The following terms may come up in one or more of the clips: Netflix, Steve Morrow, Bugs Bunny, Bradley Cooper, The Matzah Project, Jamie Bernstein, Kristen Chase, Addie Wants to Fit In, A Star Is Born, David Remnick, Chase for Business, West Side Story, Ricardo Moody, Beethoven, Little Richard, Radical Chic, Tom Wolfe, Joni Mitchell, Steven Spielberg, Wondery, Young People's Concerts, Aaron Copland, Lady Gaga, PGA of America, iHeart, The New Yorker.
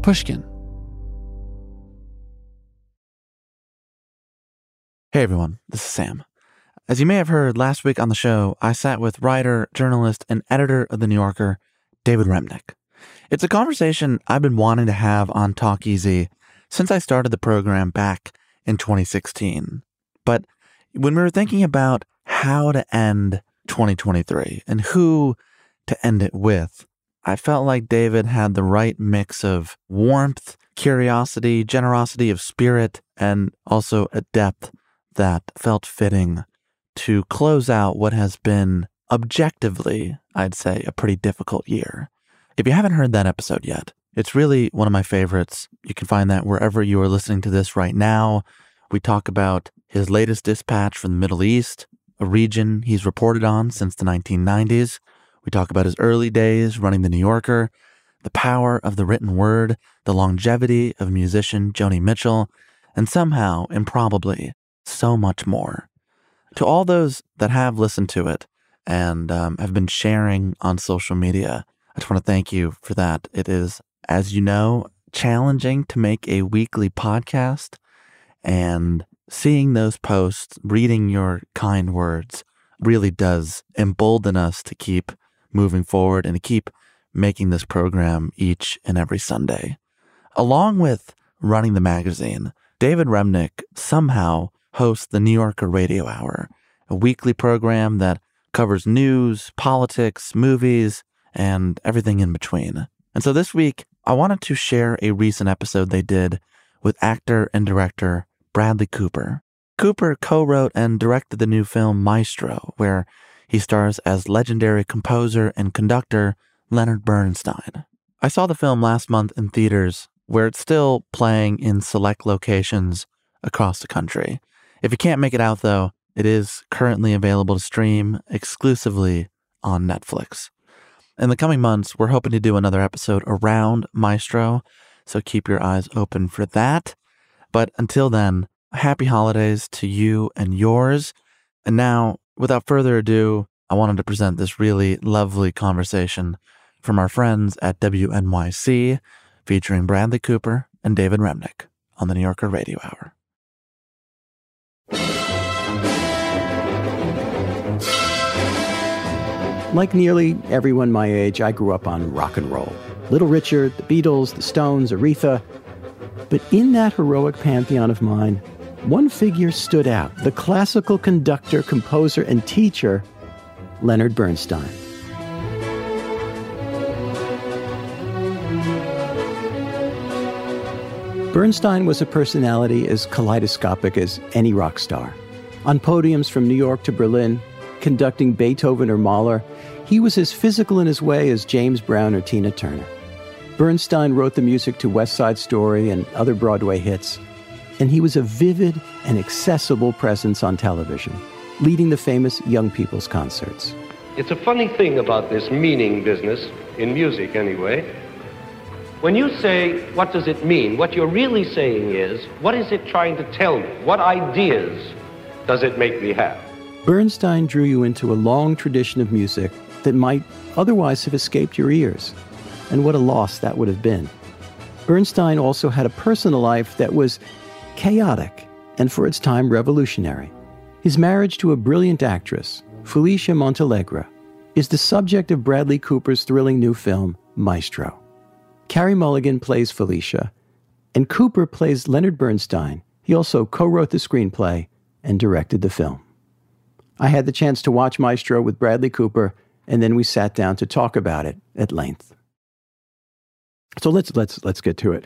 Pushkin. Hey everyone, this is Sam. As you may have heard last week on the show, I sat with writer, journalist, and editor of The New Yorker, David Remnick. It's a conversation I've been wanting to have on Talk Easy since I started the program back in 2016. But when we were thinking about how to end 2023 and who to end it with, I felt like David had the right mix of warmth, curiosity, generosity of spirit, and also a depth that felt fitting to close out what has been objectively, I'd say, a pretty difficult year. If you haven't heard that episode yet, it's really one of my favorites. You can find that wherever you are listening to this right now. We talk about his latest dispatch from the Middle East, a region he's reported on since the 1990s. We talk about his early days running The New Yorker, the power of the written word, the longevity of musician Joni Mitchell, and somehow, improbably, so much more. To all those that have listened to it and have been sharing on social media, I just want to thank you for that. It is, as you know, challenging to make a weekly podcast, and seeing those posts, reading your kind words, really does embolden us to keep moving forward and to keep making this program each and every Sunday. Along with running the magazine, David Remnick somehow hosts the New Yorker Radio Hour, a weekly program that covers news, politics, movies, and everything in between. And so this week, I wanted to share a recent episode they did with actor and director Bradley Cooper. Cooper co-wrote and directed the new film Maestro, where he stars as legendary composer and conductor Leonard Bernstein. I saw the film last month in theaters, where it's still playing in select locations across the country. If you can't make it out, though, it is currently available to stream exclusively on Netflix. In the coming months, we're hoping to do another episode around Maestro, so keep your eyes open for that. But until then, happy holidays to you and yours. And now, without further ado, I wanted to present this really lovely conversation from our friends at WNYC, featuring Bradley Cooper and David Remnick on the New Yorker Radio Hour. Like nearly everyone my age, I grew up on rock and roll. Little Richard, the Beatles, the Stones, Aretha. But in that heroic pantheon of mine, one figure stood out, the classical conductor, composer, and teacher, Leonard Bernstein. Bernstein was a personality as kaleidoscopic as any rock star. On podiums from New York to Berlin, conducting Beethoven or Mahler, he was as physical in his way as James Brown or Tina Turner. Bernstein wrote the music to West Side Story and other Broadway hits, and he was a vivid and accessible presence on television, leading the famous Young People's Concerts. It's a funny thing about this meaning business, in music anyway. When you say, what does it mean? What you're really saying is, what is it trying to tell me? What ideas does it make me have? Bernstein drew you into a long tradition of music that might otherwise have escaped your ears. And what a loss that would have been. Bernstein also had a personal life that was chaotic and for its time revolutionary. His marriage to a brilliant actress, Felicia Montealegre, is the subject of Bradley Cooper's thrilling new film, Maestro. Carey Mulligan plays Felicia, and Cooper plays Leonard Bernstein. He also co-wrote the screenplay and directed the film. I had the chance to watch Maestro with Bradley Cooper, and then we sat down to talk about it at length. So let's get to it.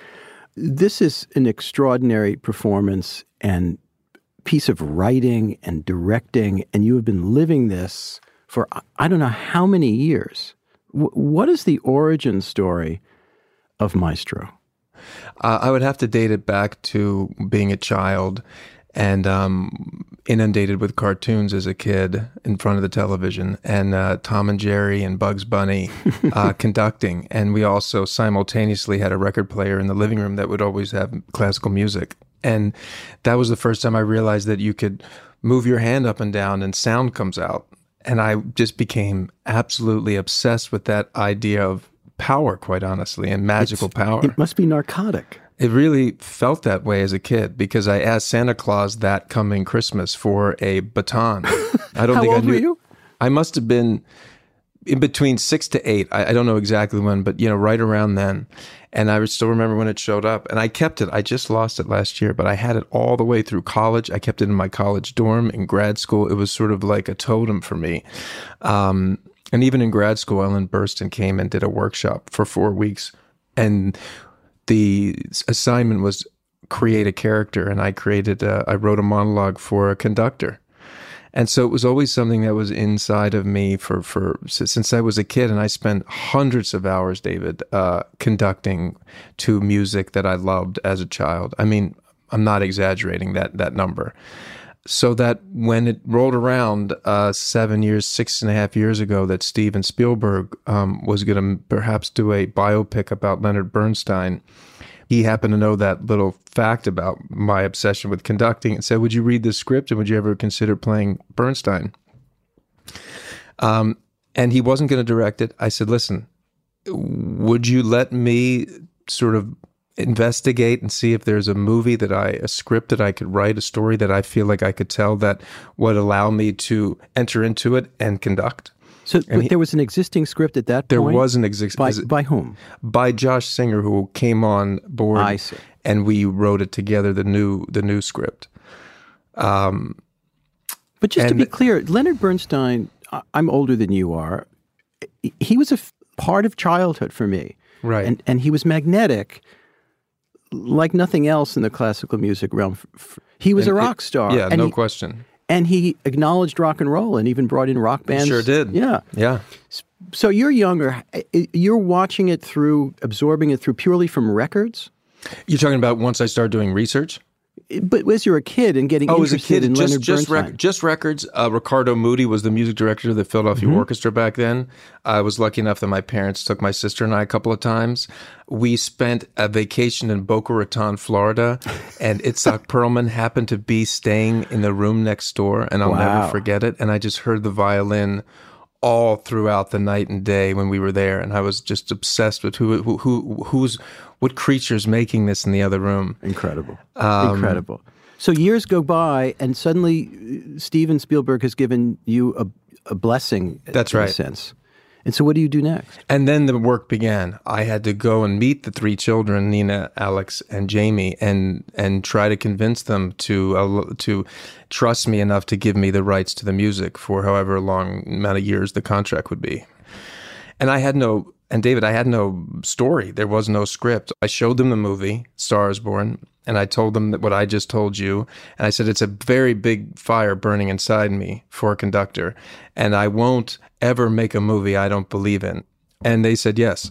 This is an extraordinary performance and piece of writing and directing, and you have been living this for I don't know how many years. What is the origin story of Maestro? I would have to date it back to being a child and inundated with cartoons as a kid in front of the television, and Tom and Jerry and Bugs Bunny conducting. And we also simultaneously had a record player in the living room that would always have classical music. And that was the first time I realized that you could move your hand up and down and sound comes out. And I just became absolutely obsessed with that idea of power, quite honestly, and magical power. It must be narcotic. It really felt that way as a kid, because I asked Santa Claus that coming Christmas for a baton. I don't think I knew. How old were you? I must have been in between 6 to 8. I don't know exactly when, but right around then. And I still remember when it showed up. And I kept it. I just lost it last year, but I had it all the way through college. I kept it in my college dorm. In grad school, it was sort of like a totem for me. And even in grad school, Ellen Burstyn came and did a workshop for 4 weeks. And the assignment was create a character, and I wrote a monologue for a conductor. And so it was always something that was inside of me for since I was a kid, and I spent hundreds of hours, David, conducting to music that I loved as a child. I mean, I'm not exaggerating that number. So that when it rolled around 6.5 years ago that Steven Spielberg was going to perhaps do a biopic about Leonard Bernstein, he happened to know that little fact about my obsession with conducting and said, would you read this script and would you ever consider playing Bernstein? And he wasn't going to direct it. I said, listen, would you let me sort of investigate and see if there's a script that I could write, a story that I feel like I could tell that would allow me to enter into it and conduct. So there was an existing script at that point? There was an existing. By whom? By Josh Singer, who came on board. I see. And we wrote it together, the new script. But just to be clear, Leonard Bernstein, I'm older than you are. He was a part of childhood for me. Right. And he was magnetic. Like nothing else in the classical music realm. He was a rock star. Yeah, no question. And he acknowledged rock and roll and even brought in rock bands. He sure did. Yeah. So you're younger. You're watching it through, absorbing it through purely from records? You're talking about once I started doing research? But as you're a kid and getting interested in Leonard Bernstein. Just records. Ricardo Moody was the music director of the Philadelphia Orchestra back then. I was lucky enough that my parents took my sister and I a couple of times. We spent a vacation in Boca Raton, Florida, and Itzhak Perlman happened to be staying in the room next door, and I'll never forget it. And I just heard the violin all throughout the night and day when we were there, and I was just obsessed with what creature's making this in the other room. Incredible. So years go by, and suddenly Steven Spielberg has given you a blessing. That's right. In a sense. And so what do you do next? And then the work began. I had to go and meet the three children, Nina, Alex, and Jamie, and try to convince them to trust me enough to give me the rights to the music for however long amount of years the contract would be. And David, I had no story. There was no script. I showed them the movie, A Star Is Born, And I told them that what I just told you. And I said, it's a very big fire burning inside me for a conductor. And I won't ever make a movie I don't believe in. And they said, yes.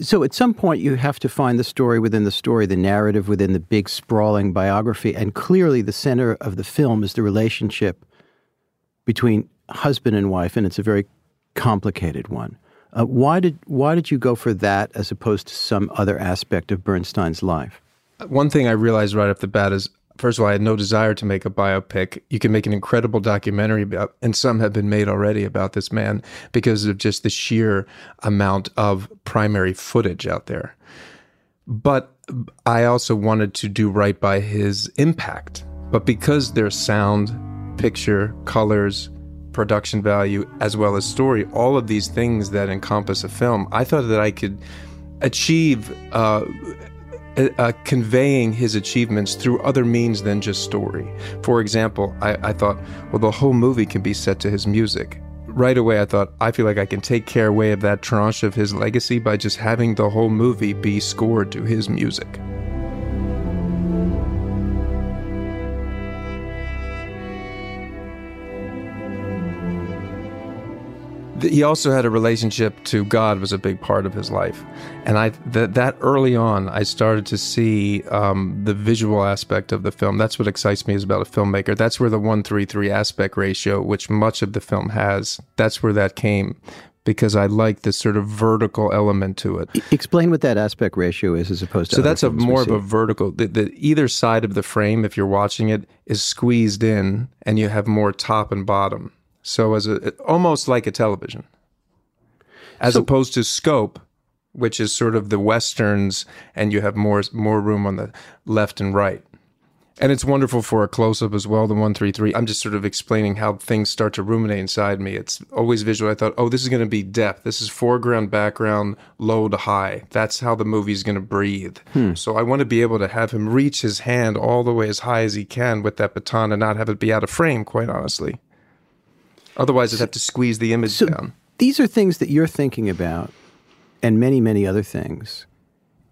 So at some point, you have to find the story within the story, the narrative within the big sprawling biography. And clearly the center of the film is the relationship between husband and wife. And it's a very complicated one. Why did you go for that as opposed to some other aspect of Bernstein's life? One thing I realized right off the bat is, first of all, I had no desire to make a biopic. You can make an incredible documentary about, and some have been made already about this man because of just the sheer amount of primary footage out there. But I also wanted to do right by his impact. But because there's sound, picture, colors, production value, as well as story, all of these things that encompass a film, I thought that I could achieve conveying his achievements through other means than just story. For example, I thought, well, the whole movie can be set to his music. Right away, I thought, I feel like I can take care away of that tranche of his legacy by just having the whole movie be scored to his music. He also had a relationship to God, was a big part of his life. And that early on, I started to see the visual aspect of the film. That's what excites me is about a filmmaker. That's where the 1:3:3 aspect ratio, which much of the film has, that's where that came, because I like this sort of vertical element to it. Explain what that aspect ratio is as opposed to so that's a more of a vertical. The either side of the frame, if you're watching it, is squeezed in and you have more top and bottom. So almost like a television, opposed to scope, which is sort of the Westerns, and you have more room on the left and right. And it's wonderful for a close-up as well, the 1:3:3. I'm just sort of explaining how things start to ruminate inside me. It's always visual. I thought, oh, this is going to be depth. This is foreground, background, low to high. That's how the movie's going to breathe. So I want to be able to have him reach his hand all the way as high as he can with that baton and not have it be out of frame, quite honestly. Otherwise, I'd have to squeeze the image down. These are things that you're thinking about, and many, many other things.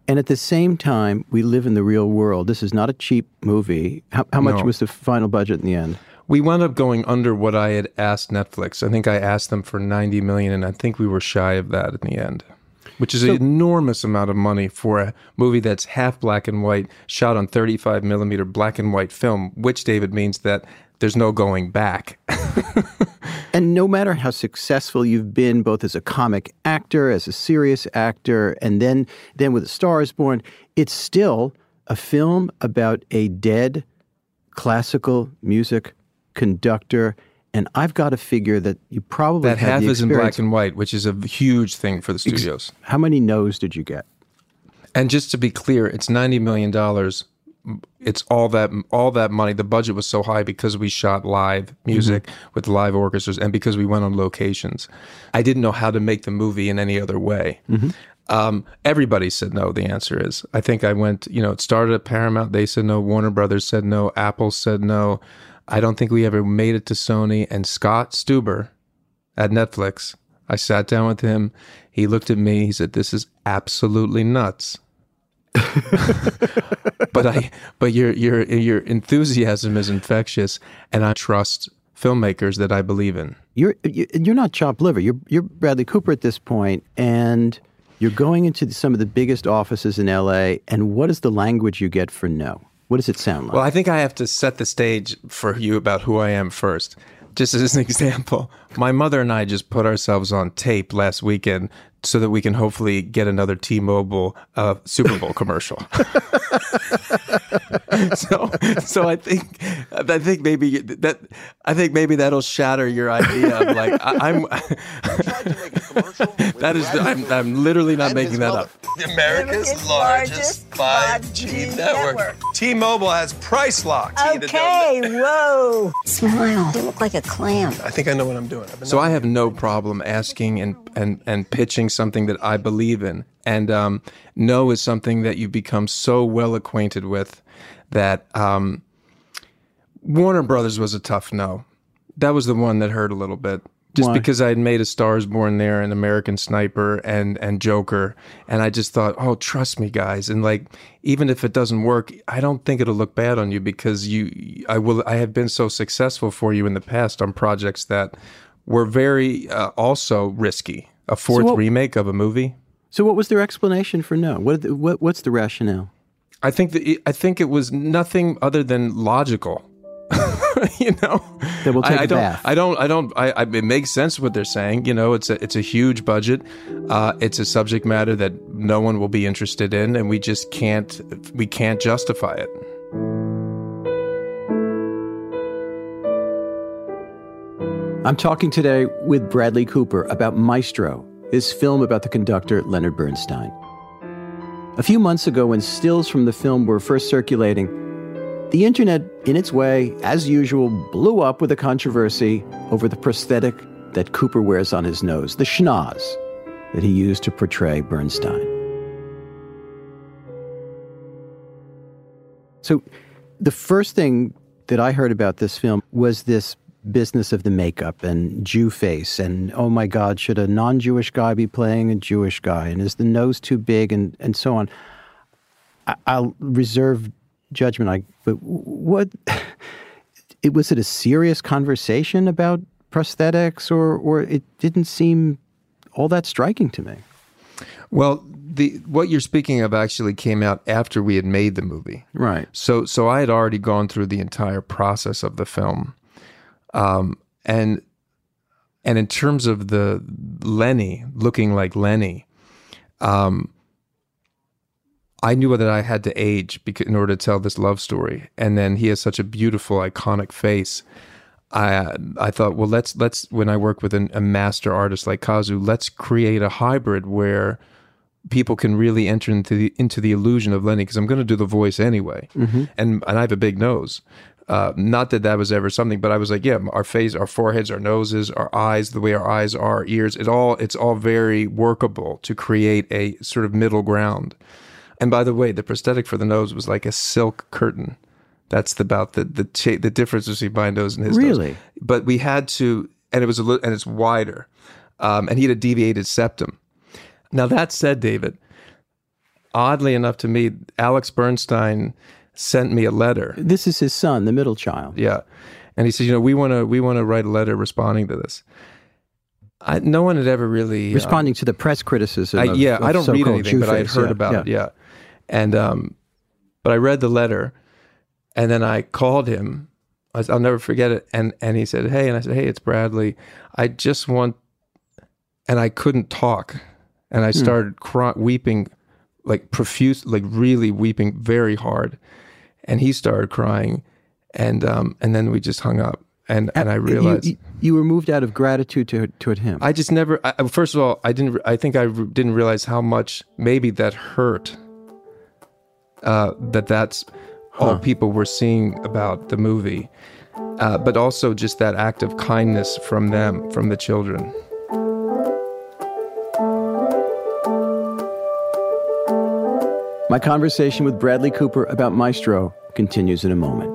And at the same time, we live in the real world. This is not a cheap movie. How much was the final budget in the end? We wound up going under what I had asked Netflix. I think I asked them for $90 million, and I think we were shy of that in the end, which is an enormous amount of money for a movie that's half black and white, shot on 35-millimeter black and white film, which, David, means that there's no going back. And no matter how successful you've been, both as a comic actor, as a serious actor, and then with A Star Is Born, it's still a film about a dead classical music conductor. And I've got to figure that you probably that half is in black and white, which is a huge thing for the studios. How many no's did you get? And just to be clear, it's $90 million. It's all that money. The budget was so high because we shot live music with live orchestras and because we went on locations. I didn't know how to make the movie in any other way. Everybody said no, the answer is. I think I went, it started at Paramount. They said no. Warner Brothers said no. Apple said no. I don't think we ever made it to Sony. And Scott Stuber at Netflix, I sat down with him. He looked at me. He said, this is absolutely nuts. But your enthusiasm is infectious, and I trust filmmakers that I believe in. You're not chopped liver. You're Bradley Cooper at this point, and you're going into some of the biggest offices in LA. And what is the language you get for no? What does it sound like? Well, I think I have to set the stage for you about who I am first. Just as an example, my mother and I just put ourselves on tape last weekend so that we can hopefully get another T-Mobile Super Bowl commercial. So I think maybe that'll shatter your idea of like I tried to make a commercial. I'm literally not making that up. America's largest 5G network. T-Mobile has price locked. Okay, whoa. Smile. You look like a clam. I think I know what I'm doing. So I have no problem asking and pitching something that I believe in. And no is something that you become so well acquainted with that Warner Brothers was a tough no. That was the one that hurt a little bit. Just because I had made A Star Is Born there and American Sniper and Joker. And I just thought, oh, trust me, guys. And like, even if it doesn't work, I don't think it'll look bad on you because I have been so successful for you in the past on projects that were very also risky. A remake of a movie. So what was their explanation for no? What's the rationale? I think it was nothing other than logical. You know, that we'll take I don't. It makes sense what they're saying. You know, it's a huge budget. It's a subject matter that no one will be interested in, and we just can't justify it. I'm talking today with Bradley Cooper about Maestro, his film about the conductor Leonard Bernstein. A few months ago, when stills from the film were first circulating, the internet, in its way, as usual, blew up with a controversy over the prosthetic that Cooper wears on his nose, the schnoz that he used to portray Bernstein. So the first thing that I heard about this film was this business of the makeup and Jew face and, oh my God, should a non-Jewish guy be playing a Jewish guy? And is the nose too big? And so on. I'll reserve judgment. Was it a serious conversation about prosthetics, or it didn't seem all that striking to me? Well, what you're speaking of actually came out after we had made the movie, right? So I had already gone through the entire process of the film, and in terms of the Lenny looking like Lenny, I knew that I had to age in order to tell this love story, and then he has such a beautiful, iconic face. I thought, well, let's when I work with a master artist like Kazu, let's create a hybrid where people can really enter into the illusion of Lenny, because I'm going to do the voice anyway, and I have a big nose. Not that was ever something, but I was like, yeah, our face, our foreheads, our noses, our eyes, the way our eyes are, our ears, it's all very workable to create a sort of middle ground. And by the way, the prosthetic for the nose was like a silk curtain. That's about the difference between my nose and his nose. Really? But we had to, and it was and it's wider. And he had a deviated septum. Now that said, David, oddly enough to me, Alex Bernstein sent me a letter. This is his son, the middle child. Yeah, and he said, you know, we want to write a letter responding to this. No one had ever really responding to the press criticism. I don't read anything, but I had heard about it. Yeah, and but I read the letter, and then I called him. I'll never forget it. And he said, "Hey," and I said, "Hey, it's Bradley. I just want," and I couldn't talk, and I started weeping, like profuse, like really weeping very hard, and he started crying, and then we just hung up. And I realized you were moved out of gratitude to him. I just never. First of all, I didn't realize how much maybe that hurt. That's all people were seeing about the movie, but also just that act of kindness from them, from the children. My conversation with Bradley Cooper about Maestro continues in a moment.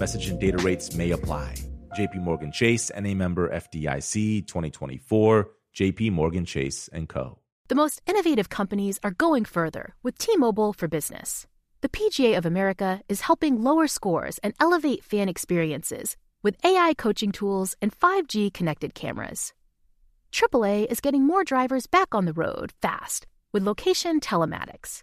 Message and data rates may apply. JPMorgan Chase, NA member FDIC, 2024. J.P. Morgan Chase & Co. The most innovative companies are going further with T-Mobile for Business. The PGA of America is helping lower scores and elevate fan experiences with AI coaching tools and 5G connected cameras. AAA is getting more drivers back on the road fast with location telematics.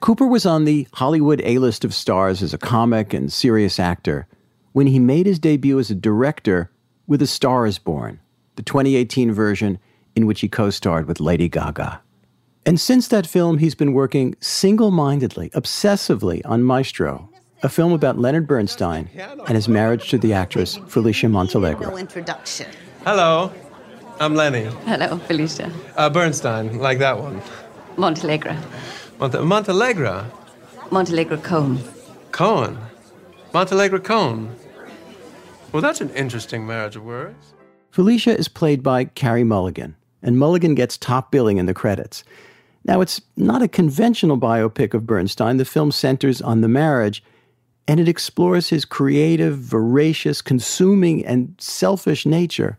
Cooper was on the Hollywood A-list of stars as a comic and serious actor when he made his debut as a director with A Star Is Born, the 2018 version in which he co-starred with Lady Gaga. And since that film, he's been working single-mindedly, obsessively on Maestro, a film about Leonard Bernstein and his marriage to the actress Felicia Montealegre. No introduction. Hello, I'm Lenny. Hello, Felicia. Bernstein, like that one. Montealegre. Montealegre? Montealegre Cohen. Cohen? Montealegre Cohen. Well, that's an interesting marriage of words. Felicia is played by Carey Mulligan, and Mulligan gets top billing in the credits. Now, it's not a conventional biopic of Bernstein. The film centers on the marriage, and it explores his creative, voracious, consuming, and selfish nature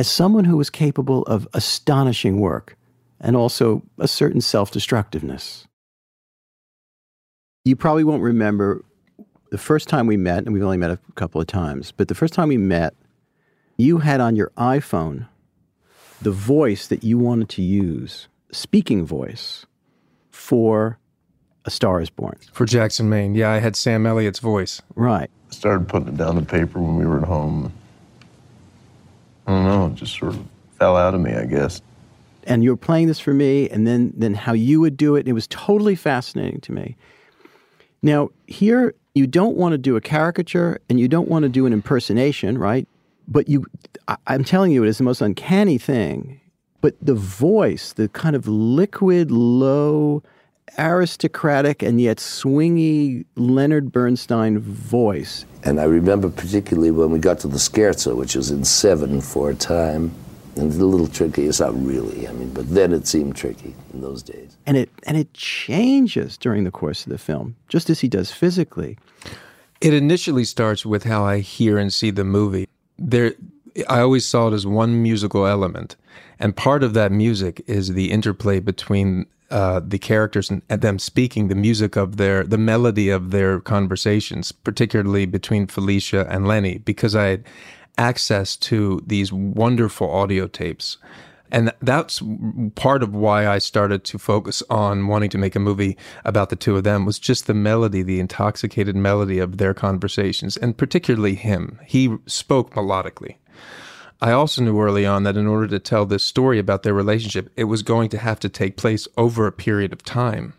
as someone who is capable of astonishing work, and also a certain self-destructiveness. You probably won't remember the first time we met, and we've only met a couple of times, but the first time we met, you had on your iPhone the voice that you wanted to use, speaking voice, for A Star Is Born. For Jackson, Maine. Yeah, I had Sam Elliott's voice. Right. I started putting it down on paper when we were at home. I don't know, it just sort of fell out of me, I guess. And you were playing this for me, and then how you would do it. And it was totally fascinating to me. Now, here, you don't want to do a caricature, and you don't want to do an impersonation, right? But I'm telling you, it is the most uncanny thing. But the voice, the kind of liquid, low, aristocratic, and yet swingy Leonard Bernstein voice. And I remember particularly when we got to the scherzo, which was in 7 for a time. And it's a little tricky. It's not really, I mean, but then it seemed tricky in those days. And it changes during the course of the film, just as he does physically. It initially starts with how I hear and see the movie. There, I always saw it as one musical element. And part of that music is the interplay between the characters and them speaking, the music of the melody of their conversations, particularly between Felicia and Lenny, because I had access to these wonderful audio tapes. And that's part of why I started to focus on wanting to make a movie about the two of them, was just the melody, the intoxicated melody of their conversations, and particularly him. He spoke melodically. I also knew early on that in order to tell this story about their relationship, it was going to have to take place over a period of time.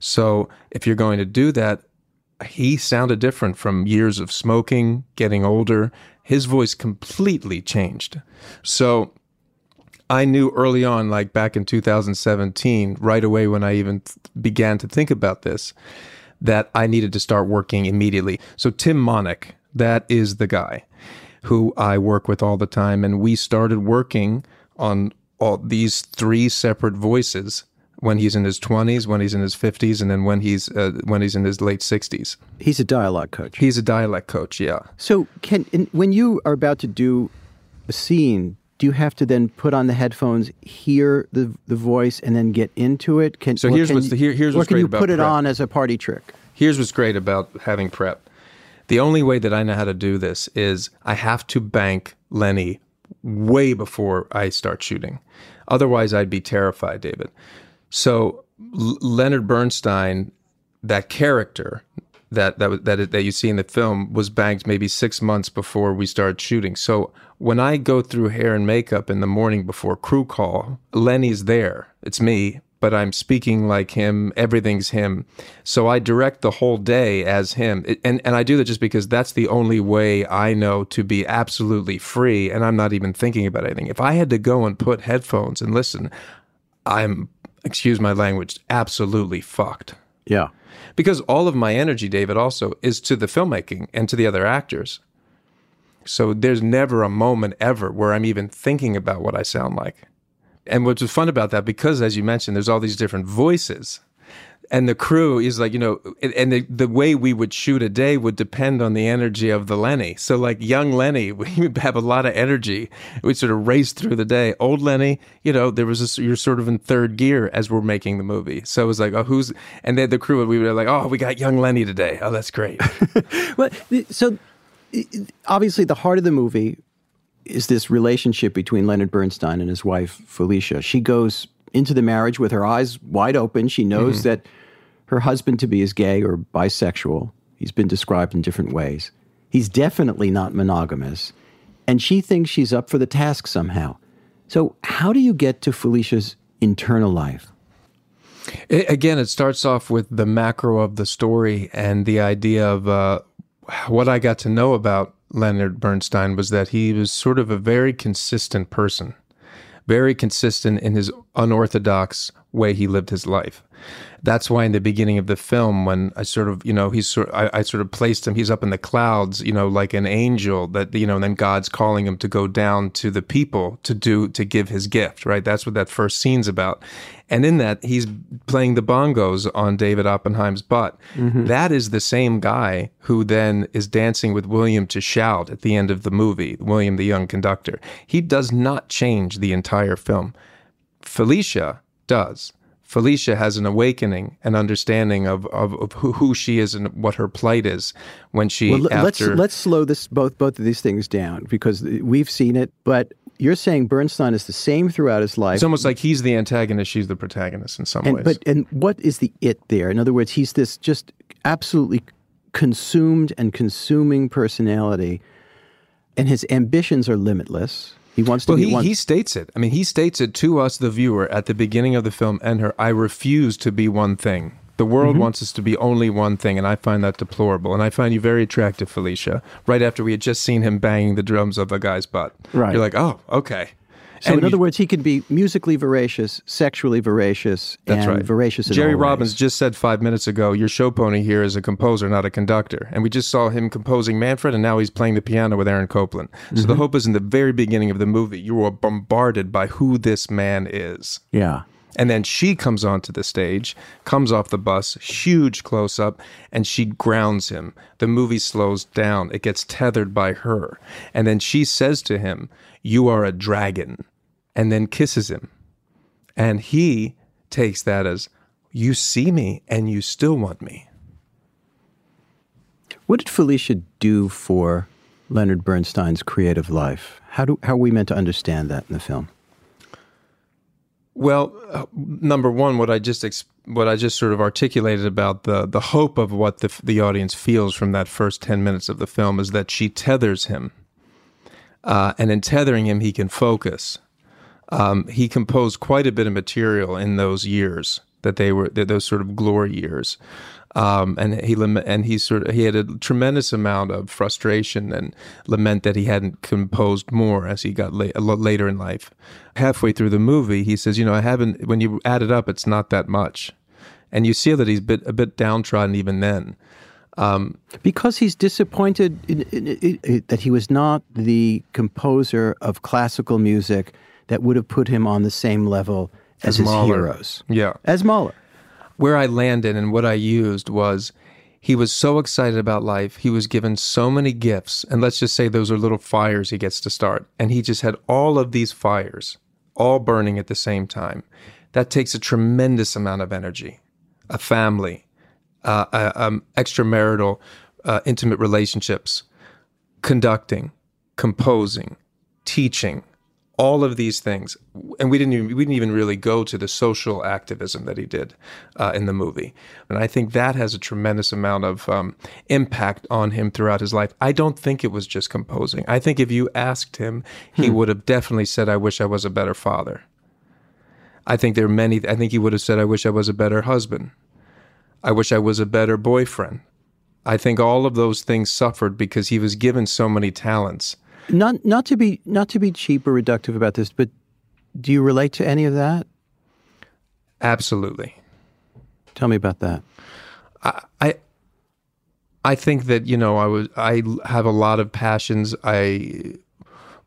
So if you're going to do that, he sounded different from years of smoking, getting older. His voice completely changed. So I knew early on, like back in 2017, right away when I even began to think about this, that I needed to start working immediately. So Tim Monick, that is the guy who I work with all the time. And we started working on all these 3 separate voices when he's in his 20s, when he's in his 50s, and then when he's in his late 60s. He's a dialogue coach. He's a dialect coach, yeah. So when you are about to do a scene, do you have to then put on the headphones, hear the voice, and then get into it? Here's what's great about it, or can you put it on as a party trick? Here's what's great about having prep. The only way that I know how to do this is I have to bank Lenny way before I start shooting. Otherwise, I'd be terrified, David. So Leonard Bernstein, that character that you see in the film, was bagged maybe 6 months before we started shooting. So when I go through hair and makeup in the morning before crew call, Lenny's there. It's me, but I'm speaking like him. Everything's him. So I direct the whole day as him. And I do that just because that's the only way I know to be absolutely free, and I'm not even thinking about anything. If I had to go and put headphones and listen, I'm, excuse my language, absolutely fucked. Yeah. Because all of my energy, David, also is to the filmmaking and to the other actors. So there's never a moment ever where I'm even thinking about what I sound like. And what's fun about that, because as you mentioned, there's all these different voices. And the crew is like, you know, and the way we would shoot a day would depend on the energy of the Lenny. So like young Lenny, we would have a lot of energy. We'd sort of race through the day. Old Lenny, you know, there was this, you're sort of in third gear as we're making the movie. So it was like, oh, who's, and then the crew, we were like, oh, we got young Lenny today. Oh, that's great. Well, so obviously the heart of the movie is this relationship between Leonard Bernstein and his wife, Felicia. She goes into the marriage with her eyes wide open. She knows that her husband-to-be is gay or bisexual. He's been described in different ways. He's definitely not monogamous. And she thinks she's up for the task somehow. So how do you get to Felicia's internal life? It starts off with the macro of the story and the idea of what I got to know about Leonard Bernstein was that he was sort of a very consistent person, very consistent in his unorthodox way he lived his life. That's why in the beginning of the film, when I sort of, you know, I sort of placed him, he's up in the clouds, you know, like an angel that, you know, and then God's calling him to go down to the people to give his gift, right? That's what that first scene's about. And in that, he's playing the bongos on David Oppenheim's butt. Mm-hmm. That is the same guy who then is dancing with William to Shout at the end of the movie, William the young conductor. He does not change the entire film. Felicia does. Felicia has an awakening, an understanding of who she is and what her plight is when she, well, let's slow this both of these things down, because we've seen it, but you're saying Bernstein is the same throughout his life. It's almost like he's the antagonist, she's the protagonist in some ways. And what is the it there? In other words, he's this just absolutely consumed and consuming personality, and his ambitions are limitless. He wants to he states it. I mean, he states it to us, the viewer, at the beginning of the film and her, I refuse to be one thing. The world wants us to be only one thing, and I find that deplorable. And I find you very attractive, Felicia, right after we had just seen him banging the drums of a guy's butt. Right. You're like, oh, okay. So and in other words, he can be musically voracious, sexually voracious, and right. voracious in Jerry all Robbins ways. Just said 5 minutes ago, your show pony here is a composer, not a conductor. And we just saw him composing Manfred, and now he's playing the piano with Aaron Copland. So the hope is in the very beginning of the movie, you are bombarded by who this man is. Yeah. And then she comes onto the stage, comes off the bus, huge close-up, and she grounds him. The movie slows down. It gets tethered by her. And then she says to him, you are a dragon, and then kisses him. And he takes that as, you see me and you still want me. What did Felicia do for Leonard Bernstein's creative life? How are we meant to understand that in the film? Well, number one, what I just sort of articulated about the hope of what the audience feels from that first 10 minutes of the film is that she tethers him. And in tethering him, he can focus. He composed quite a bit of material in those years that they were those sort of glory years. And he had a tremendous amount of frustration and lament that he hadn't composed more as he got later in life. Halfway through the movie, he says, "You know, I haven't." When you add it up, it's not that much, and you see that he's a bit downtrodden even then, because he's disappointed that he was not the composer of classical music that would have put him on the same level as his heroes. Yeah, as Mahler. Where I landed and what I used was he was so excited about life. He was given so many gifts. And let's just say those are little fires he gets to start. And he just had all of these fires, all burning at the same time. That takes a tremendous amount of energy, a family, extramarital, intimate relationships, conducting, composing, teaching, all of these things. And we didn't even really go to the social activism that he did in the movie. And I think that has a tremendous amount of impact on him throughout his life. I don't think it was just composing. I think if you asked him, he would have definitely said, I wish I was a better father. I think there are many. I think he would have said, I wish I was a better husband. I wish I was a better boyfriend. I think all of those things suffered because he was given so many talents. Not to be cheap or reductive about this, but do you relate to any of that? Absolutely. Tell me about that. I think that, you know, I have a lot of passions. I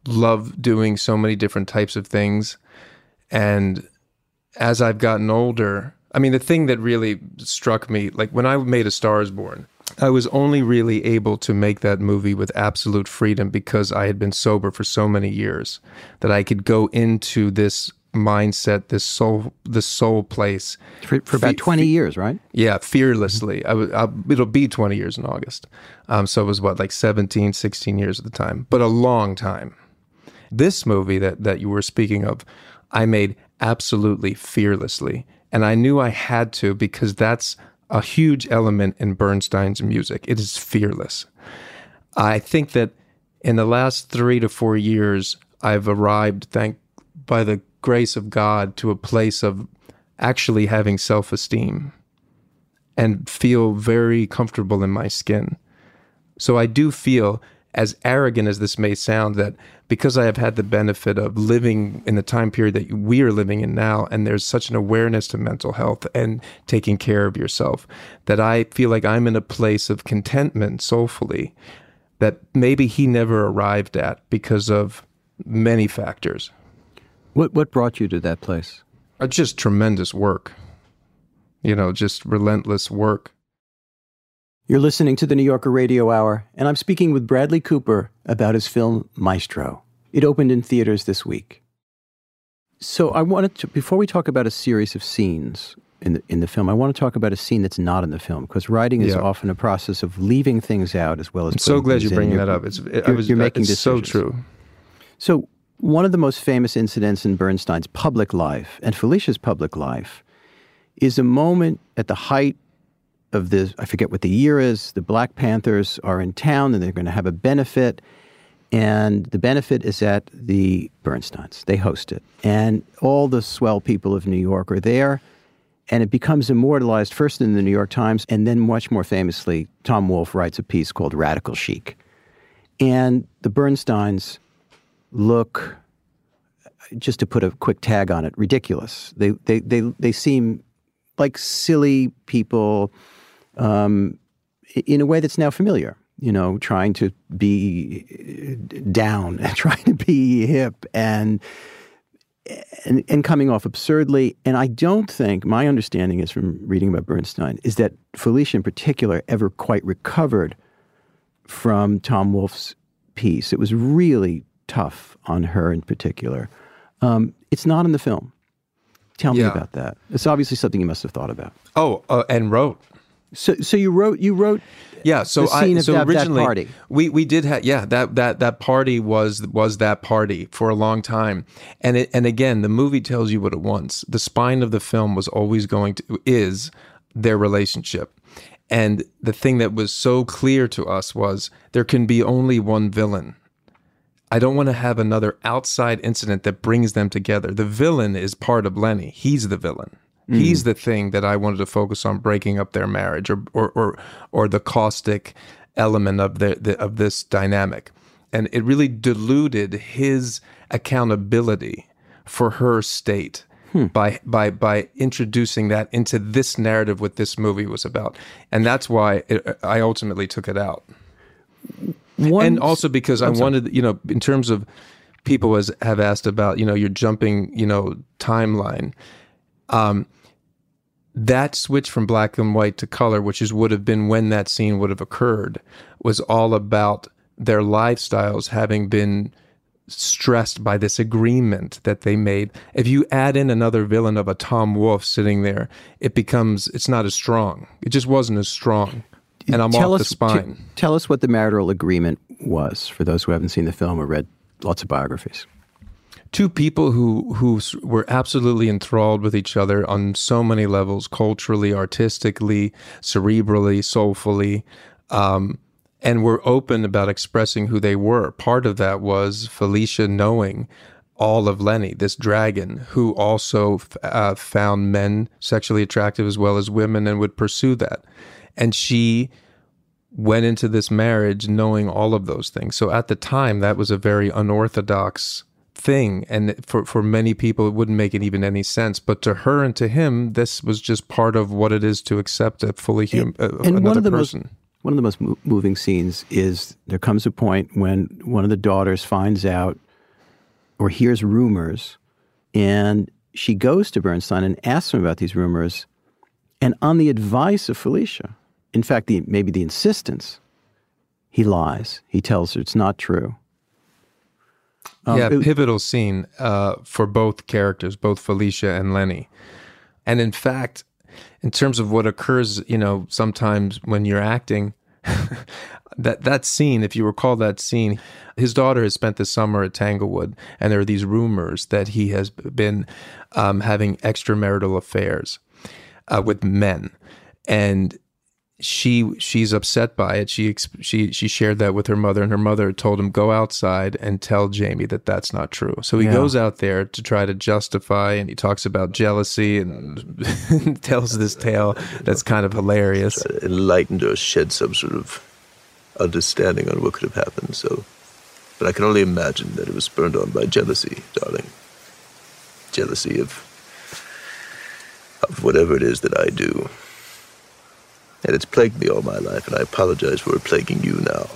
love doing so many different types of things, and as I've gotten older, I mean, the thing that really struck me, like when I made A Star Is Born, I was only really able to make that movie with absolute freedom because I had been sober for so many years that I could go into this mindset, this soul place. For about 20 years, right? Yeah, fearlessly. It'll be 20 years in August. So it was like 17, 16 years at the time, but a long time. This movie that you were speaking of, I made absolutely fearlessly. And I knew I had to because that's a huge element in Bernstein's music. It is fearless. I think that in the last 3 to 4 years, I've arrived, by the grace of God, to a place of actually having self-esteem and feel very comfortable in my skin. So I do feel, as arrogant as this may sound, that because I have had the benefit of living in the time period that we are living in now, and there's such an awareness to mental health and taking care of yourself, that I feel like I'm in a place of contentment soulfully that maybe he never arrived at because of many factors. What brought you to that place? Just tremendous work, just relentless work. You're listening to the New Yorker Radio Hour, and I'm speaking with Bradley Cooper about his film Maestro. It opened in theaters this week. So I wanted to, before we talk about a series of scenes in the film, I want to talk about a scene that's not in the film, because writing is often a process of leaving things out as well as. I'm so glad you're bringing that up. It's so true. So one of the most famous incidents in Bernstein's public life and Felicia's public life is a moment at the height of this, I forget what the year is, the Black Panthers are in town and they're going to have a benefit. And the benefit is at the Bernsteins. They host it. And all the swell people of New York are there. And it becomes immortalized first in the New York Times. And then much more famously, Tom Wolfe writes a piece called Radical Chic. And the Bernsteins look, just to put a quick tag on it, ridiculous. They seem like silly people in a way that's now familiar, trying to be down and trying to be hip and coming off absurdly. And I don't think, my understanding is from reading about Bernstein, is that Felicia in particular ever quite recovered from Tom Wolfe's piece. It was really tough on her in particular. It's not in the film. Tell me about that. It's obviously something you must have thought about. Oh, and wrote. So you wrote. Yeah. So the scene originally that party. We did have that party was that party for a long time, and again the movie tells you what it wants. The spine of the film was always is their relationship, and the thing that was so clear to us was there can be only one villain. I don't want to have another outside incident that brings them together. The villain is part of Lenny. He's the villain. Mm. He's the thing that I wanted to focus on breaking up their marriage or the caustic element of of this dynamic. And it really diluted his accountability for her state by introducing that into this narrative what this movie was about. And that's why I ultimately took it out. And also because I wanted, in terms of people have asked about, your jumping, timeline, that switch from black and white to color, which would have been when that scene would have occurred, was all about their lifestyles having been stressed by this agreement that they made. If you add in another villain of a Tom Wolfe sitting there, it's not as strong. It just wasn't as strong. And I'm off the spine. Tell us what the marital agreement was, for those who haven't seen the film or read lots of biographies. two people who were absolutely enthralled with each other on so many levels, culturally, artistically, cerebrally, soulfully, and were open about expressing who they were. Part of that was Felicia knowing all of Lenny, this dragon, who also found men sexually attractive as well as women and would pursue that. And she went into this marriage knowing all of those things. So at the time, that was a very unorthodox thing. And for many people, it wouldn't make it even any sense. But to her and to him, this was just part of what it is to accept a fully human another person. One of the most moving scenes is there comes a point when one of the daughters finds out or hears rumors, and she goes to Bernstein and asks him about these rumors, and on the advice of Felicia, in fact, maybe the insistence, he lies. He tells her it's not true. Pivotal scene for both characters, both Felicia and Lenny. And in fact, in terms of what occurs, you know, sometimes when you're acting, that scene, if you recall that scene, his daughter has spent the summer at Tanglewood, and there are these rumors that he has been having extramarital affairs with men. And she's upset by it. She shared that with her mother, and her mother told him, go outside and tell Jamie that that's not true. So he goes out there to try to justify, and he talks about jealousy and tells this tale that's kind of hilarious. Enlightened or shed some sort of understanding on what could have happened. So, but I can only imagine that it was spurred on by jealousy, darling. Jealousy of whatever it is that I do. And it's plagued me all my life, and I apologize for plaguing you now.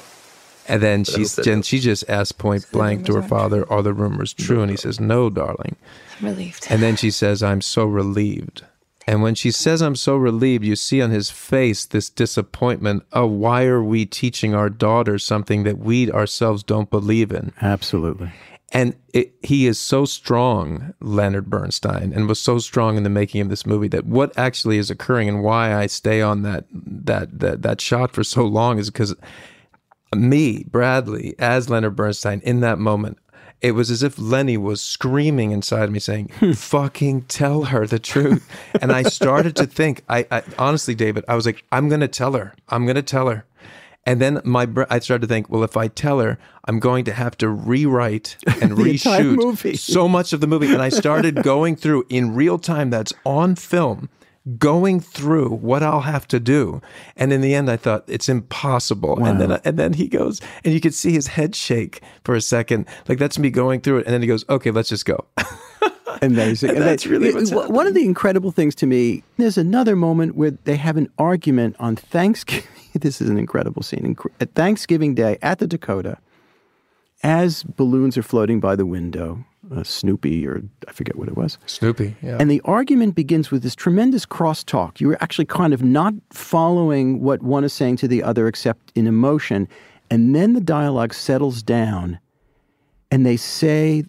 And then she just asks point blank to her father, are the rumors true? And he says, no, darling. I'm relieved. And then she says, I'm so relieved. And when she says, I'm so relieved, you see on his face this disappointment. Oh, why are we teaching our daughter something that we ourselves don't believe in? Absolutely. And he is so strong, Leonard Bernstein, and was so strong in the making of this movie that what actually is occurring and why I stay on that shot for so long is because me, Bradley, as Leonard Bernstein, in that moment, it was as if Lenny was screaming inside me saying, fucking tell her the truth. And I started to think, I honestly, David, I was like, I'm going to tell her. And then I started to think, well, if I tell her, I'm going to have to rewrite and reshoot so much of the movie. And I started going through in real time, that's on film, going through what I'll have to do. And in the end, I thought, it's impossible. Wow. And then he goes, and you could see his head shake for a second. Like, that's me going through it. And then he goes, okay, let's just go. Amazing. And that's really what's happening. One of the incredible things to me, there's another moment where they have an argument on Thanksgiving. This is an incredible scene. At Thanksgiving Day at the Dakota, as balloons are floating by the window, Snoopy or I forget what it was. Snoopy, yeah. And the argument begins with this tremendous crosstalk. You were actually kind of not following what one is saying to the other except in emotion. And then the dialogue settles down and they say,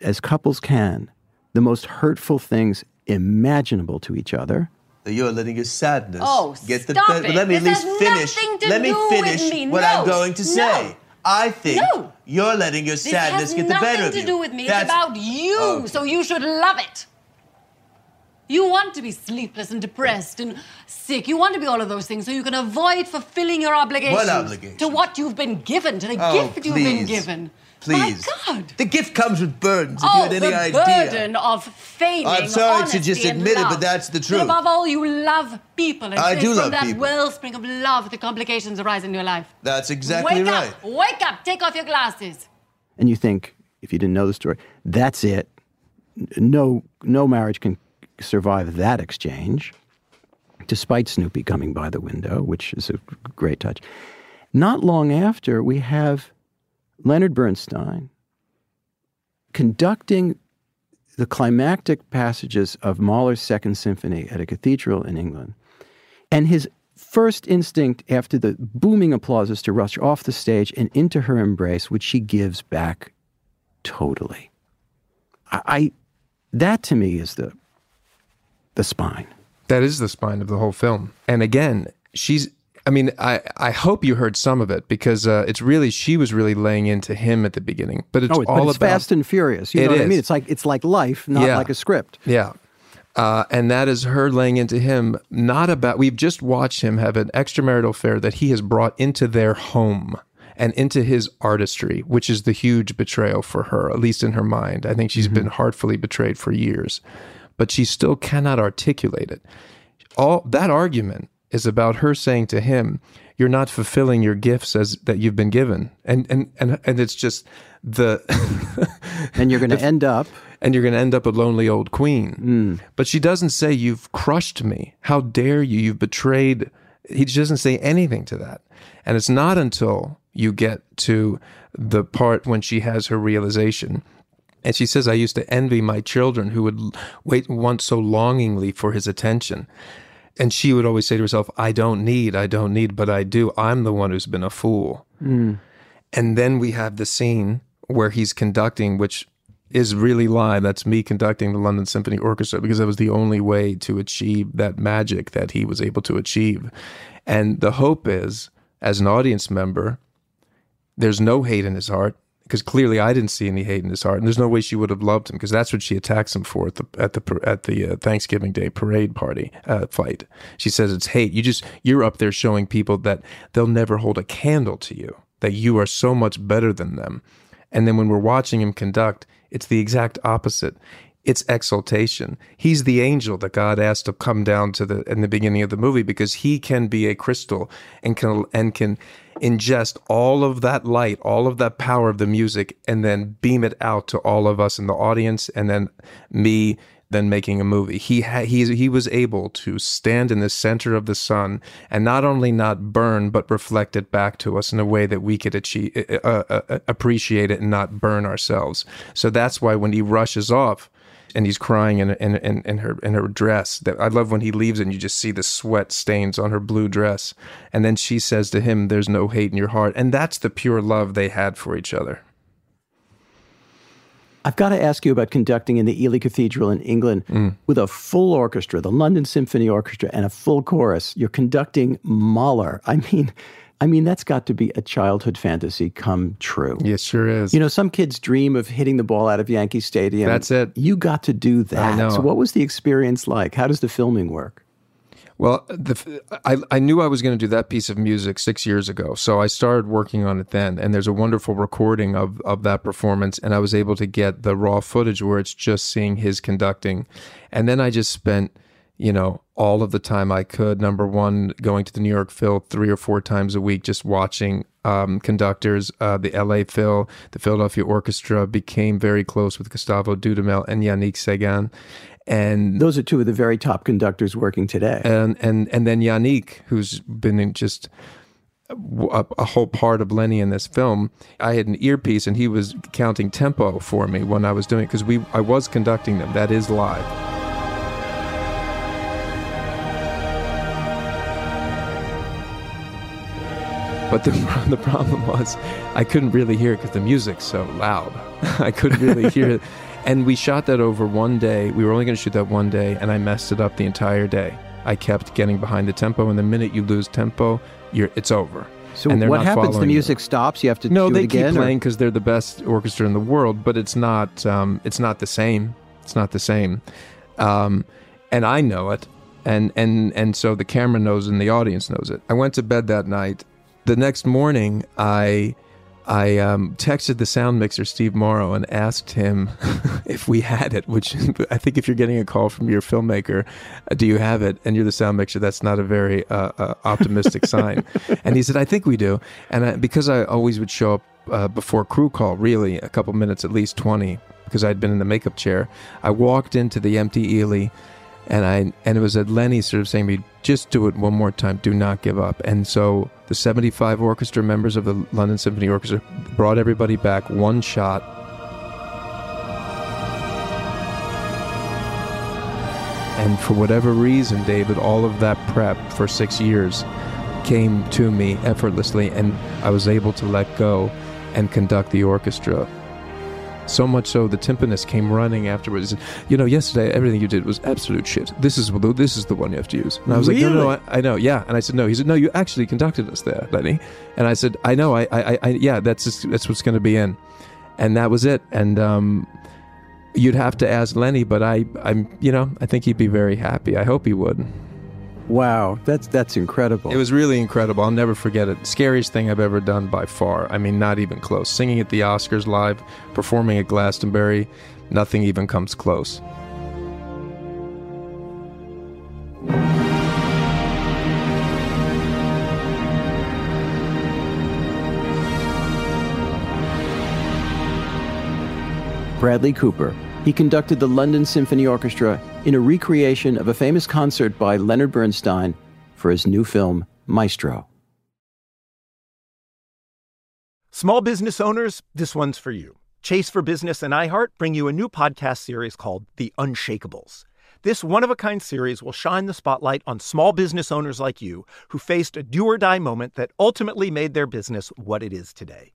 as couples can, the most hurtful things imaginable to each other. You're letting your sadness get the better. Let me this at least finish. Let me finish me. What I'm going to say. No. I think you're letting your sadness get the better of you. This has nothing to do with me. That's... It's about you, so you should love it. You want to be sleepless and depressed and sick. You want to be all of those things so you can avoid fulfilling your obligations. What obligation? To what you've been given, to the gift you've been given. Please. My God. The gift comes with burdens, if you had any idea. Oh, the burden of fading honesty. I'm sorry to just admit it, but that's the truth. And above all, you love people. And I do love people. From that wellspring of love, the complications arise in your life. That's exactly right. Wake up, take off your glasses. And you think, if you didn't know the story, that's it. No marriage can survive that exchange, despite Snoopy coming by the window, which is a great touch. Not long after, we have Leonard Bernstein conducting the climactic passages of Mahler's Second Symphony at a cathedral in England. And his first instinct after the booming applause is to rush off the stage and into her embrace, which she gives back totally. That to me is the spine. That is the spine of the whole film. And again, she's I mean, I hope you heard some of it, because it's really, she was really laying into him at the beginning. But it's fast and furious. You know what I mean? It's like life, not like a script. Yeah. And that is her laying into him, not about, we've just watched him have an extramarital affair that he has brought into their home and into his artistry, which is the huge betrayal for her, at least in her mind. I think she's been heartfully betrayed for years, but she still cannot articulate it. All that argument is about her saying to him, you're not fulfilling your gifts as that you've been given. And it's just the... and you're going to end up... And you're going to end up a lonely old queen. Mm. But she doesn't say, you've crushed me. How dare you? You've betrayed... He doesn't say anything to that. And it's not until you get to the part when she has her realization. And she says, I used to envy my children who would want so longingly for his attention. And she would always say to herself, I don't need, but I do. I'm the one who's been a fool. Mm. And then we have the scene where he's conducting, which is really live. That's me conducting the London Symphony Orchestra, because that was the only way to achieve that magic that he was able to achieve. And the hope is, as an audience member, there's no hate in his heart, because clearly I didn't see any hate in his heart, and there's no way she would have loved him, because that's what she attacks him for at the Thanksgiving Day parade party fight. She says it's hate. You're up there showing people that they'll never hold a candle to you, that you are so much better than them. And then when we're watching him conduct, it's the exact opposite. It's exaltation. He's the angel that God asked to come down in the beginning of the movie, because he can be a crystal and can ingest all of that light, all of that power of the music, and then beam it out to all of us in the audience, and then me then making a movie. He was able to stand in the center of the sun and not only not burn, but reflect it back to us in a way that we could appreciate it and not burn ourselves. So that's why when he rushes off, and he's crying in her dress. I love when he leaves and you just see the sweat stains on her blue dress. And then she says to him, there's no hate in your heart. And that's the pure love they had for each other. I've got to ask you about conducting in the Ely Cathedral in England with a full orchestra, the London Symphony Orchestra, and a full chorus. You're conducting Mahler. I mean, that's got to be a childhood fantasy come true. Yes, sure is. You know, some kids dream of hitting the ball out of Yankee Stadium. That's it. You got to do that. I know. So what was the experience like? How does the filming work? Well, I knew I was going to do that piece of music 6 years ago, so I started working on it then. And there's a wonderful recording of that performance, and I was able to get the raw footage where it's just seeing his conducting. And then I just spent... all of the time I could, number one, going to the New York Phil 3 or 4 times a week, just watching conductors. The LA Phil, the Philadelphia Orchestra, became very close with Gustavo Dudamel and Yannick Seguin. And those are two of the very top conductors working today. And then Yannick, who's been in just a whole part of Lenny in this film. I had an earpiece and he was counting tempo for me when I was doing it, because I was conducting them. That is live. But the problem was I couldn't really hear it because the music's so loud. I couldn't really hear it. And we shot that over one day. We were only going to shoot that one day, and I messed it up the entire day. I kept getting behind the tempo, and the minute you lose tempo, it's over. So what happens? The music stops? You have to do it again? No, they keep playing because they're the best orchestra in the world, but it's not the same. It's not the same. And I know it, and so the camera knows and the audience knows it. I went to bed that night. The next morning, I texted the sound mixer, Steve Morrow, and asked him if we had it, which I think if you're getting a call from your filmmaker, do you have it? And you're the sound mixer, that's not a very optimistic sign. And he said, I think we do. And because I always would show up before crew call, really, a couple minutes, at least 20, because I'd been in the makeup chair, I walked into the empty Ely. And it was at Lenny sort of saying to me, just do it one more time, do not give up. And so the 75 orchestra members of the London Symphony Orchestra brought everybody back one shot. And for whatever reason, David, all of that prep for 6 years came to me effortlessly, and I was able to let go and conduct the orchestra So much so, the timpanist came running afterwards. You know, yesterday, everything you did was absolute shit. This is the one you have to use. And I was like, no, I know, yeah. And I said, no. He said, no, you actually conducted us there, Lenny. And I said, I know, I yeah, that's what's going to be in. And that was it. And you'd have to ask Lenny, but I'm, you know, I think he'd be very happy. I hope he would. Wow, that's incredible. It was really incredible. I'll never forget it. Scariest thing I've ever done by far. I mean, not even close. Singing at the Oscars live, performing at Glastonbury, nothing even comes close. Bradley Cooper. He conducted the London Symphony Orchestra in a recreation of a famous concert by Leonard Bernstein for his new film, Maestro. Small business owners, this one's for you. Chase for Business and iHeart bring you a new podcast series called The Unshakables. This one-of-a-kind series will shine the spotlight on small business owners like you who faced a do-or-die moment that ultimately made their business what it is today.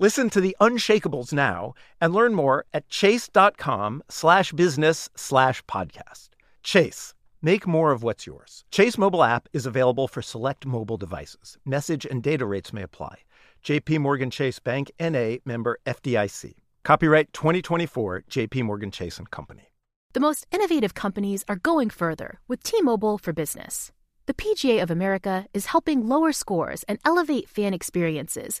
Listen to The Unshakables now and learn more at chase.com/business/podcast. Chase. Make more of what's yours. Chase mobile app is available for select mobile devices. Message and data rates may apply. J.P. Morgan Chase Bank, N.A., member FDIC. Copyright 2024, J.P. Morgan Chase & Company. The most innovative companies are going further with T-Mobile for Business. The PGA of America is helping lower scores and elevate fan experiences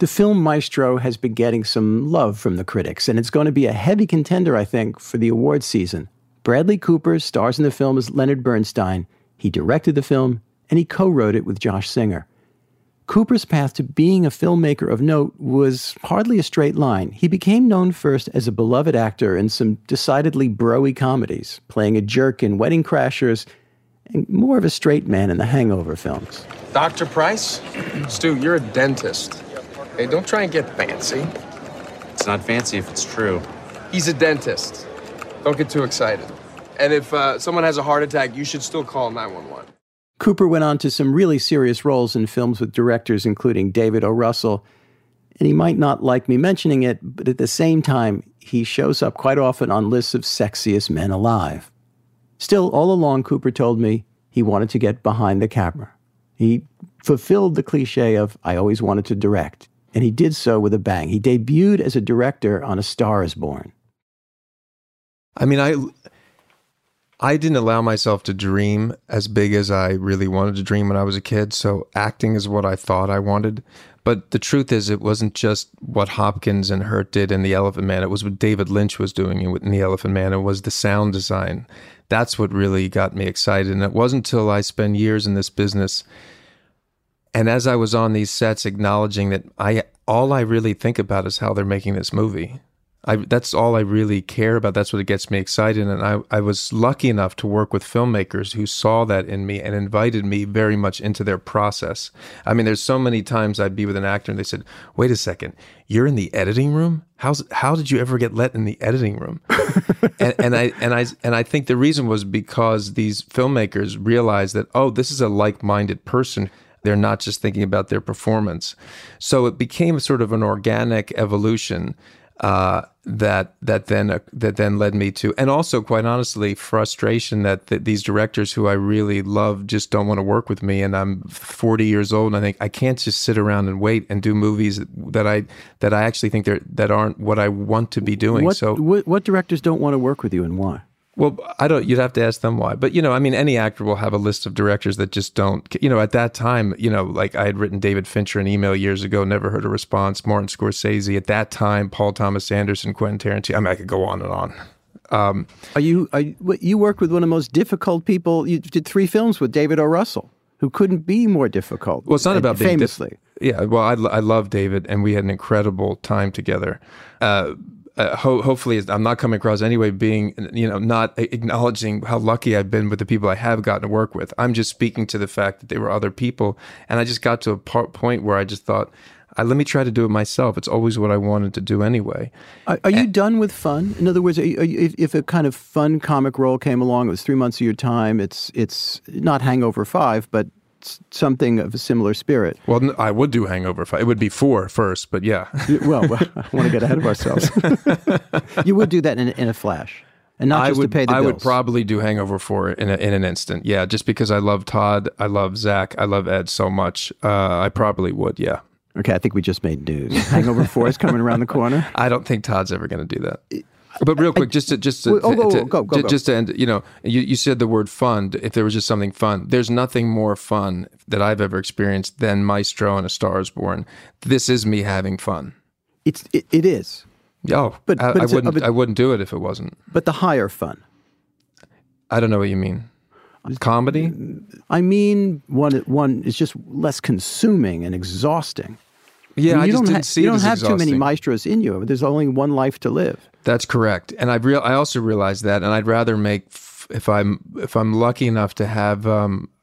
The film Maestro has been getting some love from the critics, and it's going to be a heavy contender, I think, for the awards season. Bradley Cooper stars in the film as Leonard Bernstein. He directed the film, and he co-wrote it with Josh Singer. Cooper's path to being a filmmaker of note was hardly a straight line. He became known first as a beloved actor in some decidedly bro-y comedies, playing a jerk in Wedding Crashers, and more of a straight man in the Hangover films. Dr. Price? Stu, you're a dentist. Hey, don't try and get fancy. It's not fancy if it's true. He's a dentist. Don't get too excited. And if someone has a heart attack, you should still call 911. Cooper went on to some really serious roles in films with directors including David O. Russell. And he might not like me mentioning it, but at the same time, he shows up quite often on lists of sexiest men alive. Still, all along, Cooper told me he wanted to get behind the camera. He fulfilled the cliche of, I always wanted to direct. And he did so with a bang. He debuted as a director on A Star Is Born. I mean, I didn't allow myself to dream as big as I really wanted to dream when I was a kid, so acting is what I thought I wanted. But the truth is, it wasn't just what Hopkins and Hurt did in The Elephant Man. It was what David Lynch was doing in The Elephant Man. It was the sound design. That's what really got me excited. And it wasn't until I spent years in this business, and as I was on these sets, acknowledging that all I really think about is how they're making this movie. That's all I really care about. That's what gets me excited. And I was lucky enough to work with filmmakers who saw that in me and invited me very much into their process. I mean, there's so many times I'd be with an actor and they said, wait a second, you're in the editing room? How did you ever get let in the editing room? and I think the reason was because these filmmakers realized that, oh, this is a like-minded person. They're not just thinking about their performance. So it became sort of an organic evolution that then led me to, and also quite honestly, frustration that these directors who I really love just don't want to work with me. And I'm 40 years old, and I think I can't just sit around and wait and do movies that I actually think that aren't what I want to be doing. What directors don't want to work with you, and why? Well, you'd have to ask them why. But, I mean, any actor will have a list of directors that just don't, at that time, like I had written David Fincher an email years ago, never heard a response, Martin Scorsese at that time, Paul Thomas Anderson, Quentin Tarantino. I mean, I could go on and on. You worked with one of the most difficult people. You did 3 films with David O. Russell, who couldn't be more difficult. Well, it's not about being famously. Yeah, well, I love David, and we had an incredible time together. Hopefully, I'm not coming across anyway being, not acknowledging how lucky I've been with the people I have gotten to work with. I'm just speaking to the fact that they were other people. And I just got to a point where I just thought, let me try to do it myself. It's always what I wanted to do anyway. Are you done with fun? In other words, if a kind of fun comic role came along, it was 3 months of your time, it's not Hangover 5, but something of a similar spirit. Well, I would do Hangover 5. It would be 4 first, but yeah. well, I want to get ahead of ourselves. You would do that in a flash, and not just to pay the bills. I would probably do Hangover 4 in an instant. Yeah, just because I love Todd, I love Zach, I love Ed so much. I probably would. Yeah. Okay, I think we just made news. Hangover 4 is coming around the corner. I don't think Todd's ever going to do that. But real quick, just to end, you said the word fun. If there was just something fun, there's nothing more fun that I've ever experienced than Maestro and A Star Is Born. This is me having fun. It is. Oh, but I wouldn't do it if it wasn't. But the higher fun. I don't know what you mean. Comedy? I mean, one is just less consuming and exhausting. Yeah, I mean, you don't have too many maestros in you. There's only one life to live. That's correct, and I also realized that. And I'd rather make if I'm lucky enough to have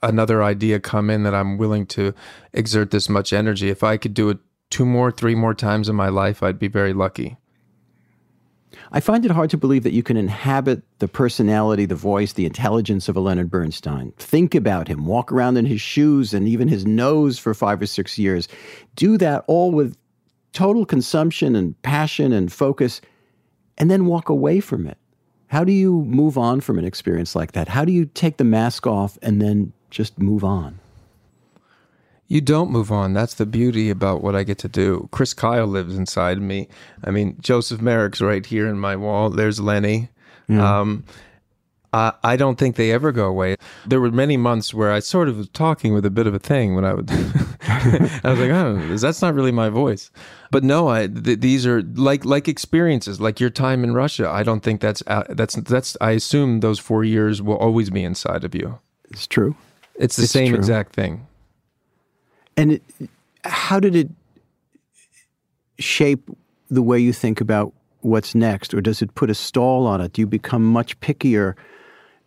another idea come in that I'm willing to exert this much energy. If I could do it 2 more, 3 more times in my life, I'd be very lucky. I find it hard to believe that you can inhabit the personality, the voice, the intelligence of a Leonard Bernstein. Think about him, walk around in his shoes and even his nose for 5 or 6 years. Do that all with total consumption and passion and focus, and then walk away from it. How do you move on from an experience like that? How do you take the mask off and then just move on? You don't move on. That's the beauty about what I get to do. Chris Kyle lives inside me. I mean, Joseph Merrick's right here in my wall. There's Lenny. Yeah. I don't think they ever go away. There were many months where I sort of was talking with a bit of a thing when I would. I was like, oh, that's not really my voice. But no, these are like experiences, like your time in Russia. I don't think that's. I assume those 4 years will always be inside of you. It's true. It's the same exact thing. And how did it shape the way you think about what's next? Or does it put a stall on it? Do you become much pickier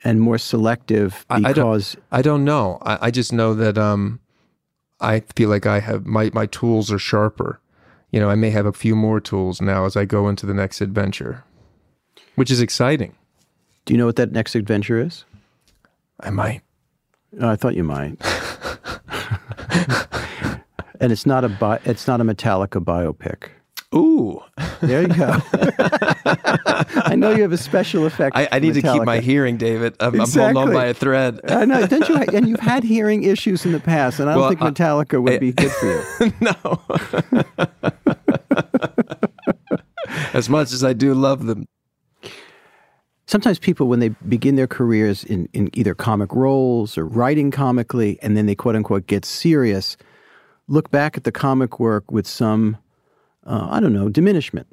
and more selective? Because I don't know. I just know that I feel like I have my tools are sharper. I may have a few more tools now as I go into the next adventure, which is exciting. Do you know what that next adventure is? I might. Oh, I thought you might. And it's not a Metallica biopic. Ooh. There you go. I know you have a special effect. I need to keep my hearing, David. I'm holding on by a thread. I know. And you've had hearing issues in the past, and I don't think Metallica would be good for you. No. As much as I do love them. Sometimes people, when they begin their careers in either comic roles or writing comically, and then they quote-unquote get serious, look back at the comic work with some, diminishment.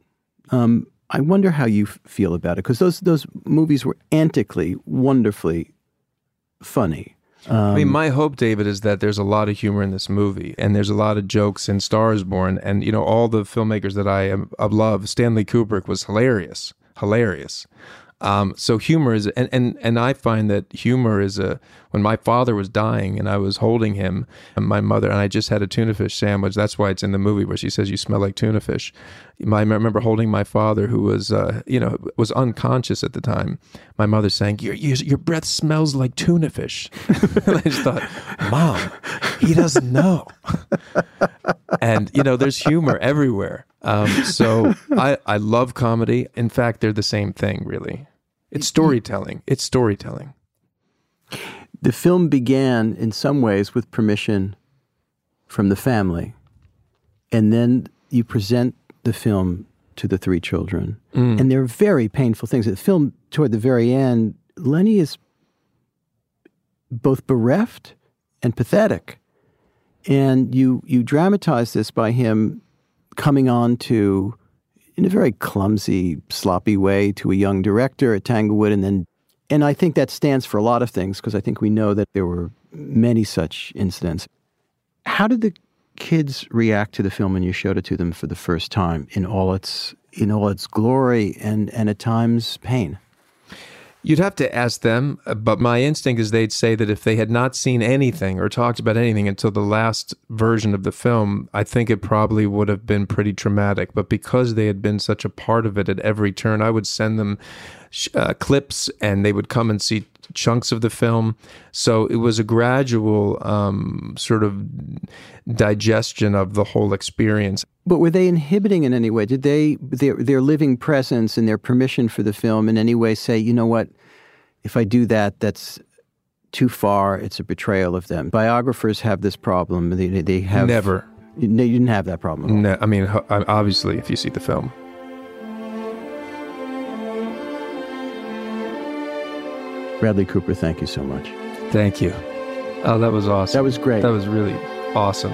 I wonder how you feel about it, because those movies were antically, wonderfully funny. I mean, my hope, David, is that there's a lot of humor in this movie, and there's a lot of jokes in Star Is Born, and, you know, all the filmmakers that I love, Stanley Kubrick was hilarious. So humor is, and I find that humor is when my father was dying and I was holding him and my mother, and I just had a tuna fish sandwich. That's why it's in the movie where she says, you smell like tuna fish. I remember holding my father, who was, was unconscious at the time. My mother saying, your breath smells like tuna fish. And I just thought, Mom, he doesn't know. And, you know, there's humor everywhere. So I love comedy. In fact, they're the same thing, really. It's storytelling. The film began in some ways with permission from the family. And then you present the film to the three children. Mm. And they're very painful things. The film, toward the very end, Lenny is both bereft and pathetic. And you dramatize this by him coming on to, in a very clumsy, sloppy way, to a young director at Tanglewood. And I think that stands for a lot of things, because I think we know that there were many such incidents. How did the kids react to the film when you showed it to them for the first time in all its glory and at times pain? You'd have to ask them, but my instinct is they'd say that if they had not seen anything or talked about anything until the last version of the film, I think it probably would have been pretty traumatic. But because they had been such a part of it at every turn, I would send them clips, and they would come and see chunks of the film. So it was a gradual sort of digestion of the whole experience. But were they inhibiting in any way? Did they, their living presence and their permission for the film in any way say, you know what, if I do that, that's too far, it's a betrayal of them? Biographers have this problem. They have... Never. No, you didn't have that problem at all. No, I mean, obviously, if you see the film. Bradley Cooper, thank you so much. Thank you. Oh, that was awesome. That was great. That was really awesome.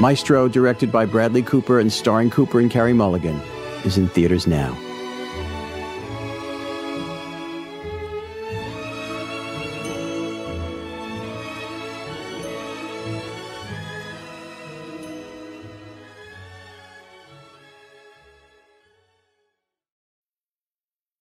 Maestro, directed by Bradley Cooper and starring Cooper and Carey Mulligan, is in theaters now.